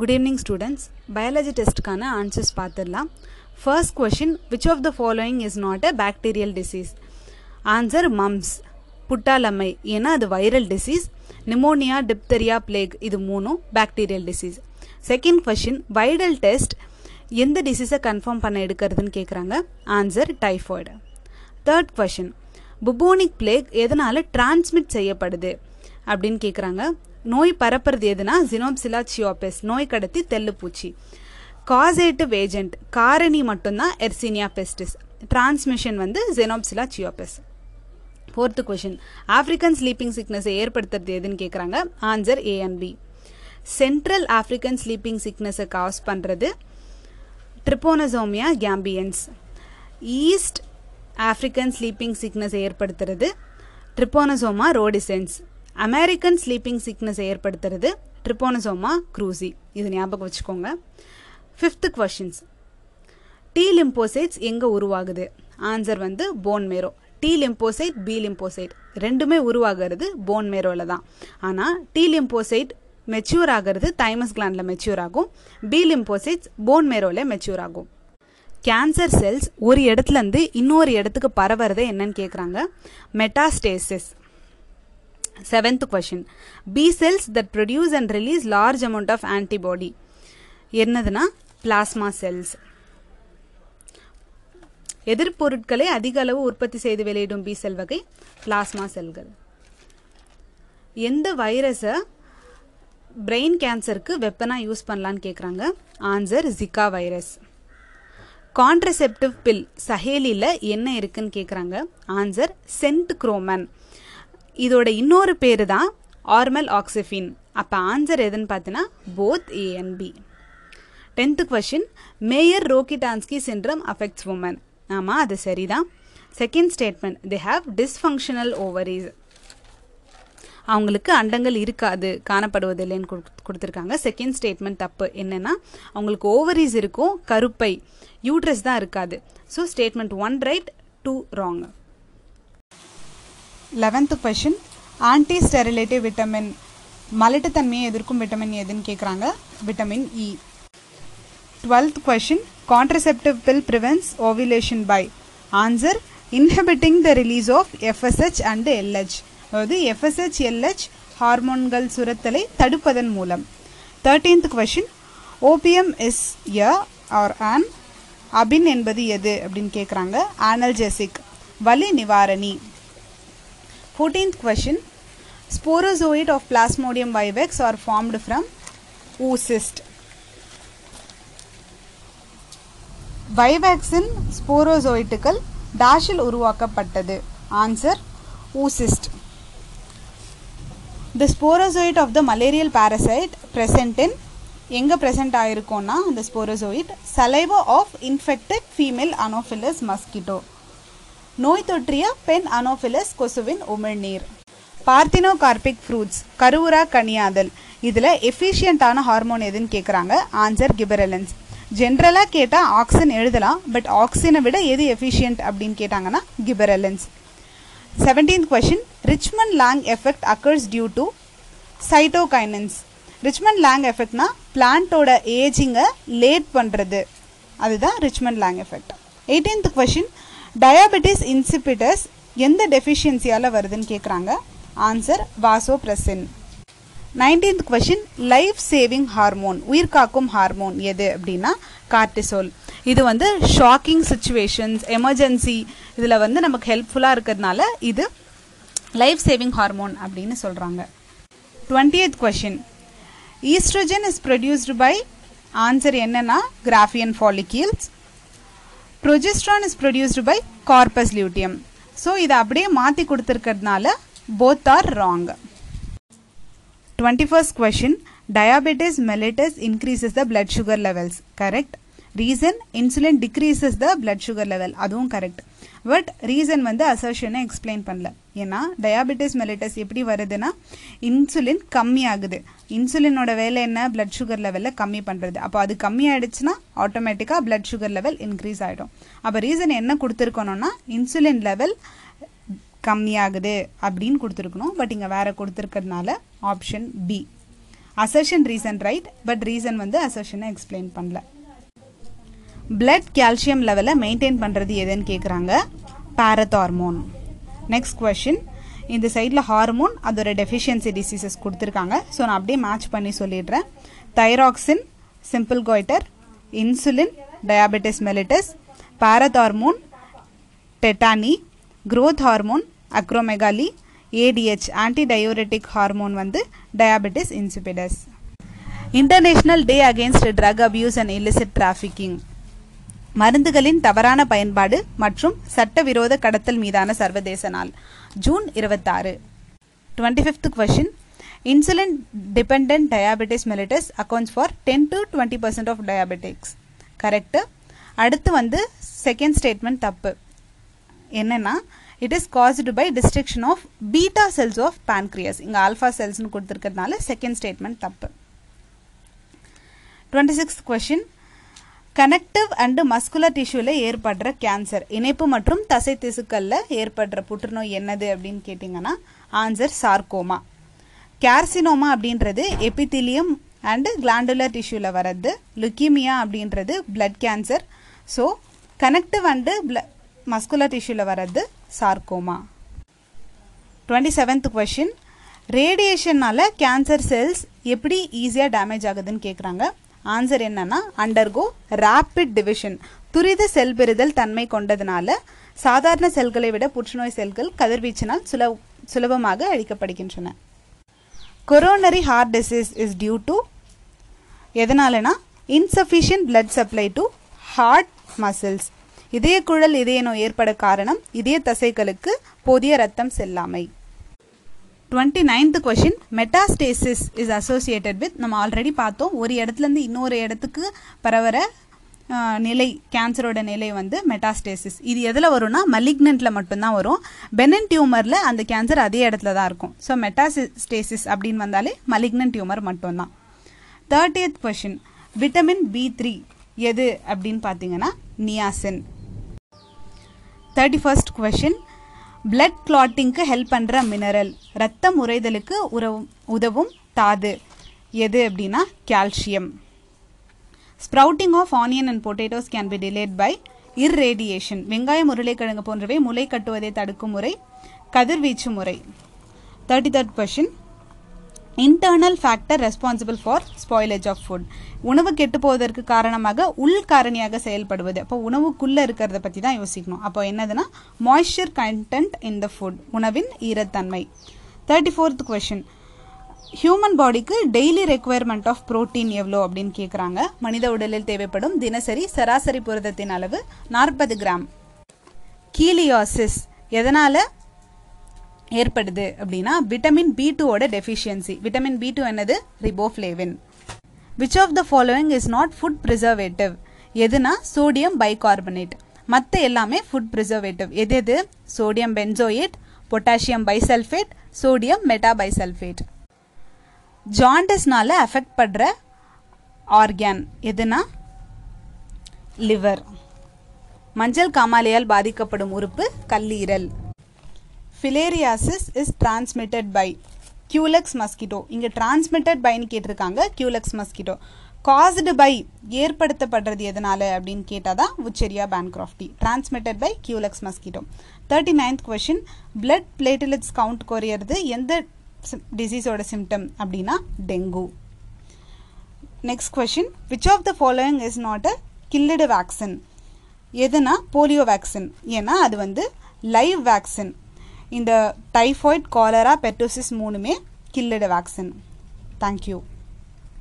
Good evening students. Biology test-க்கான answers பார்த்திரலாம். First question, which of the following is not a bacterial disease? Answer, mumps. புட்டாலம்மை, ஏன்னா அது viral disease. Pneumonia, diphtheria, plague, இது மூணும் bacterial disease. Second question, viral test, எந்த disease-ஐ confirm பண்ண எடுக்கிறதுன்னு கேட்குறாங்க. Answer, typhoid. Third question, bubonic plague எதனால transmit செய்யப்படுது அப்படின்னு கேட்குறாங்க. நோய் பரப்புறது எதுனா ஜினோப்சிலா சியோபெஸ், நோய் கடத்தி தெல்லுப்பூச்சி. காசேட்டிவ் ஏஜென்ட் காரணி மட்டும்தான் எர்சீனியா பெஸ்டிஸ். டிரான்ஸ்மிஷன் வந்து Xenopsylla cheopis. Fourth question, African sleeping சிக்னஸை ஏற்படுத்துறது எதுன்னு கேட்குறாங்க. Answer, A and B. Central African sleeping சிக்னஸை காஸ் பண்ணுறது Trypanosoma gambiense. East African sleeping சிக்னஸை ஏற்படுத்துறது ட்ரிப்போனசோமா ரோடிசென்ஸ். அமெரிக்கன் ஸ்லீப்பிங் சிக்னஸை ஏற்படுத்துறது ட்ரிப்போனசோமா க்ரூசி. இது ஞாபகம் வச்சுக்கோங்க. ஃபிஃப்த்து கொஷின்ஸ், டி லிம்போசைட்ஸ் எங்கே உருவாகுது? ஆன்சர் வந்து bone marrow. T lymphocyte, B lymphocyte ரெண்டுமே உருவாகிறது போன் மேரோவில் தான். ஆனால் டி லிம்போசைட் மெச்சூர் ஆகிறது தைமஸ் கிளாண்டில் மெச்சூர் ஆகும். பி லிம்போசைட்ஸ் போன் மேரோவில் மெச்சூர் ஆகும். கேன்சர் செல்ஸ் ஒரு இடத்துலேருந்து இன்னொரு இடத்துக்கு பரவுறது என்னன்னு கேட்குறாங்க. Metastasis. Seventh question, B cells that produce and release large amount of antibody என்னதுனா plasma cells. எதிர்பொருட்களை அதிக அளவு உற்பத்தி செய்து வெளியிடும் B செல் வகை plasma செல்கள். எந்த வைரஸை பிரெயின் கேன்சருக்கு வெப்பனா யூஸ் பண்ணலான்னு கேட்குறாங்க. Answer, Zika virus. Contraceptive pill சஹேலியில் என்ன இருக்குன்னு கேட்குறாங்க. Answer, centchroman. இதோட இன்னொரு பேரு தான் ஆர்மல் ஆக்சிஃபின். அப்போ ஆன்சர் எதுன்னு பார்த்தீங்கன்னா both, A and B. Tenth question, Mayer Rokitansky syndrome affects woman. ஆமாம், அது சரிதான். Second statement, they have dysfunctional ovaries. அவங்களுக்கு அண்டங்கள் இருக்காது, காணப்படுவது இல்லைன்னு கொடுத்துருக்காங்க. செகண்ட் ஸ்டேட்மெண்ட் தப்பு. என்னென்னா அவங்களுக்கு ஓவரிஸ் இருக்கும், கருப்பை யூட்ரஸ் தான் இருக்காது. So statement 1 right, 2 wrong. 11th question, anti sterility vitamin மலட்டுத்தன்மையை எதிர்க்கும் விட்டமின் எதுன்னு கேட்குறாங்க. Vitamin E. 12th question, contraceptive pill prevents ovulation by answer inhibiting the release of FSH and LH. அதாவது எஃப்எஸ்ஹெச், எல்ஹெச் ஹார்மோன்கள் சுரத்தலை தடுப்பதன் மூலம். 13th question, OPM is a R on அபின் என்பது எது அப்படின்னு கேட்குறாங்க. ஆனல்ஜெசிக், வலி நிவாரணி. 14th question, sporozoite of Plasmodium vivax are formed from oocyst. Vivaxin sporozoitical dashil uruvaakapattadu. Answer, oocyst. The sporozoite of the malarial parasite present in enga present aayirukona the sporozoite saliva of infected female Anopheles mosquito. நோய் தொற்றிய பெண் Anopheles கொசுவின் உமிழ்நீர். Parthenocarpic fruits கருவுரா கனியாதல். இதில் எஃபிஷியண்டான hormone எதுன்னு கேட்குறாங்க. Answer, gibberellins. ஜென்ரலாக கேட்டால் ஆக்சின் எழுதலாம், பட் ஆக்சினை விட எது எஃபிஷியன்ட் அப்படின்னு கேட்டாங்கன்னா gibberellins. 17th question, Richmond Lang effect occurs due to cytokinins. Richmond Lang எஃபெக்ட்னா பிளான்ட்டோட ஏஜிங்கை லேட் பண்ணுறது, அதுதான் Richmond Lang effect. 18th question, diabetes insipidus எந்த டெஃபிஷியன்சியால் வருதுன்னு கேட்குறாங்க. Answer, vasopressin. 19th question, life saving hormone உயிர்காக்கும் ஹார்மோன் எது அப்படின்னா கார்டிசோல். இது வந்து ஷாக்கிங் சுச்சுவேஷன்ஸ், எமர்ஜென்சி இதில் வந்து நமக்கு ஹெல்ப்ஃபுல்லாக இருக்கிறதுனால இது லைஃப் சேவிங் ஹார்மோன் அப்படின்னு சொல்கிறாங்க. 20th question, oestrogen is produced by answer என்னென்னா Graafian follicles. progesterone is produced by corpus luteum. So இது அப்படியே மாற்றி கொடுத்துருக்கிறதுனால both are wrong. 21st question, diabetes mellitus increases the blood sugar levels. Correct. Reason, insulin decreases the blood sugar level. அதுவும் correct. But reason வந்து assertion explain பண்ணல. ஏன்னா diabetes mellitus எப்படி வருதுன்னா insulin கம்மி ஆகுது. இன்சுலினோட வேலை என்ன? blood sugar level கம்மி பண்ணுறது. அப்போ அது கம்மி ஆகிடுச்சுன்னா ஆட்டோமேட்டிக்காக blood sugar level increase ஆகிடும். அப்போ ரீசன் என்ன கொடுத்துருக்கணும்னா இன்சுலின் லெவல் கம்மியாகுது அப்படின்னு கொடுத்துருக்கணும். பட் இங்கே வேறு கொடுத்துருக்கிறதுனால option B. Assertion reason right, but reason வந்து அசர்ஷனை எக்ஸ்பிளைன் பண்ணல. பிளட் கால்சியம் லெவலை மெயின்டைன் பண்ணுறது எதுன்னு கேட்குறாங்க, பாரத்ஹார்மோன். நெக்ஸ்ட் கொஷின், இந்த சைடில் ஹார்மோன் அதோட டெஃபிஷியன்சி டிசீசஸ் கொடுத்துருக்காங்க. ஸோ நான் அப்படியே மேட்ச் பண்ணி சொல்லிடுறேன். Thyroxine, simple goitre, insulin, diabetes mellitus, parathormone, tetany, growth hormone, acromegaly, ADH antidiuretic hormone வந்து diabetes insipidus. International day against drug abuse and illicit trafficking, மருந்துகளின் தவறான பயன்பாடு மற்றும் சட்டவிரோத கடத்தல் மீதான சர்வதேச நாள் June 26. 25th question, insulin dependent diabetes mellitus accounts for 10 to 20% of diabetics. Correct. அடுத்து வந்து செகண்ட் ஸ்டேட்மெண்ட் தப்பு. என்னென்னா, it is caused by destruction of beta cells of pancreas. இங்கே ஆல்ஃபா செல்ஸ்னு கொடுத்துருக்கிறதுனால செகண்ட் ஸ்டேட்மெண்ட் தப்பு. 26th question, connective and muscular டிஷ்யூவில் ஏற்படுற கேன்சர், இணைப்பு மற்றும் தசை திசுக்களில் ஏற்படுற புற்றுநோய் என்னது அப்படின்னு கேட்டிங்கன்னா ஆன்சர் சார்கோமா. கேர்சினோமா அப்படின்றது எபித்திலியம் அண்டு கிளாண்டுலர் டிஷ்யூவில் வர்றது. லுக்கீமியா அப்படின்றது blood cancer. So connective and muscular டிஷ்யூவில் வர்றது சார்கோமா. 27th கொஷின், ரேடியேஷனால் கேன்சர் செல்ஸ் எப்படி ஈஸியாக டேமேஜ் ஆகுதுன்னு கேட்குறாங்க. ஆன்சர் என்னன்னா, அண்டர்கோ ரேபிட் டிவிஷன், துரித செல் பெறுதல் தன்மை கொண்டதுனால சாதாரண செல்களை விட புற்றுநோய் செல்கள் கதிர்வீச்சினால் சுலபமாக அழிக்கப்படுகின்றன. Coronary heart disease is due to எதனாலனா insufficient blood supply to heart muscles. இதய குழல் இதய நோய் ஏற்பட காரணம் இதய தசைகளுக்கு போதிய ரத்தம் செல்லாமை. 29th question, metastasis is associated with, நம்ம ஆல்ரெடி பார்த்தோம், ஒரு இடத்துலேருந்து இன்னொரு இடத்துக்கு பரவற நிலை, கேன்சரோட நிலை வந்து மெட்டாஸ்டேசிஸ். இது எதில் வரும்னா மலிக்னன்ட்டில் மட்டும்தான் வரும். பெனன் டியூமரில் அந்த கேன்சர் அதே இடத்துல தான் இருக்கும். ஸோ மெட்டாஸ்டேசிஸ் அப்படின்னு வந்தாலே மலிக்னன்ட் டியூமர் மட்டும்தான். 30th question, விட்டமின் B3 எது அப்படின்னு பார்த்தீங்கன்னா நியாசின். 31st question, பிளட் கிளாட்டிங்க்கு ஹெல்ப் பண்ணுற மினரல், ரத்தம் உறைதலுக்கு உதவும் தாது எது அப்படின்னா calcium. Sprouting of onion and potatoes can be delayed by irradiation, வெங்காயம் உருளைக்கிழங்கு போன்றவை முளை கட்டுவதை தடுக்கும் முறை கதிர்வீச்சு முறை. 33rd question, internal factor responsible for spoilage of food, உணவு கெட்டு போவதற்கு காரணமாக உள்காரணியாக செயல்படுவது. அப்போ உணவுக்குள்ளே இருக்கிறத பற்றி தான் யோசிக்கணும். அப்போ என்னதுன்னா moisture content in the food, உணவின் ஈரத்தன்மை. 34th கொஷின், ஹியூமன் பாடிக்கு டெய்லி ரெக்குயர்மெண்ட் ஆஃப் புரோட்டீன் எவ்வளோ அப்படின்னு கேட்குறாங்க. மனித உடலில் தேவைப்படும் தினசரி சராசரி புரதத்தின் அளவு 40 கிராம். கீலியாசிஸ் எதனால் ஏற்படுது அப்படின்னா விட்டமின் B2ஓட டெஃபிஷியன்சி. விட்டமின் B2 என்னது riboflavin. Which of the following is not food preservative எதுனா சோடியம் பைகார்பனேட். மற்ற எல்லாமே ஃபுட் ப்ரிசர்வேட்டிவ். எது எது? Sodium benzoate, potassium bisulphate, sodium metabisulphate. ஜாண்டஸ்னால அஃபெக்ட் பண்ணுற ஆர்கான் எதுனா லிவர். மஞ்சள் காமாலையால் பாதிக்கப்படும் உறுப்பு கல்லீரல். Filariasis is transmitted by Culex mosquito. இங்கே டிரான்ஸ்மிட்டட் பைன்னு கேட்டிருக்காங்க, Culex மஸ்கிட்டோ. காஸ்டு பை ஏற்படுத்தப்படுறது எதனால் அப்படின்னு கேட்டால் தான் Wuchereria bancrofti. Transmitted by Culex mosquito. 39th question, blood platelets count குறையிறது எந்த டிசீஸோட சிம்டம் அப்படின்னா dengue. Next question, which of the following is not a killed vaccine எதுனா போலியோ வேக்சின். ஏன்னா அது வந்து லைவ் வேக்சின். இந்த டைஃபாய்ட், காலரா, பெட்டோசிஸ் மூணுமே கில்லடு வேக்சின். தேங்க்யூ.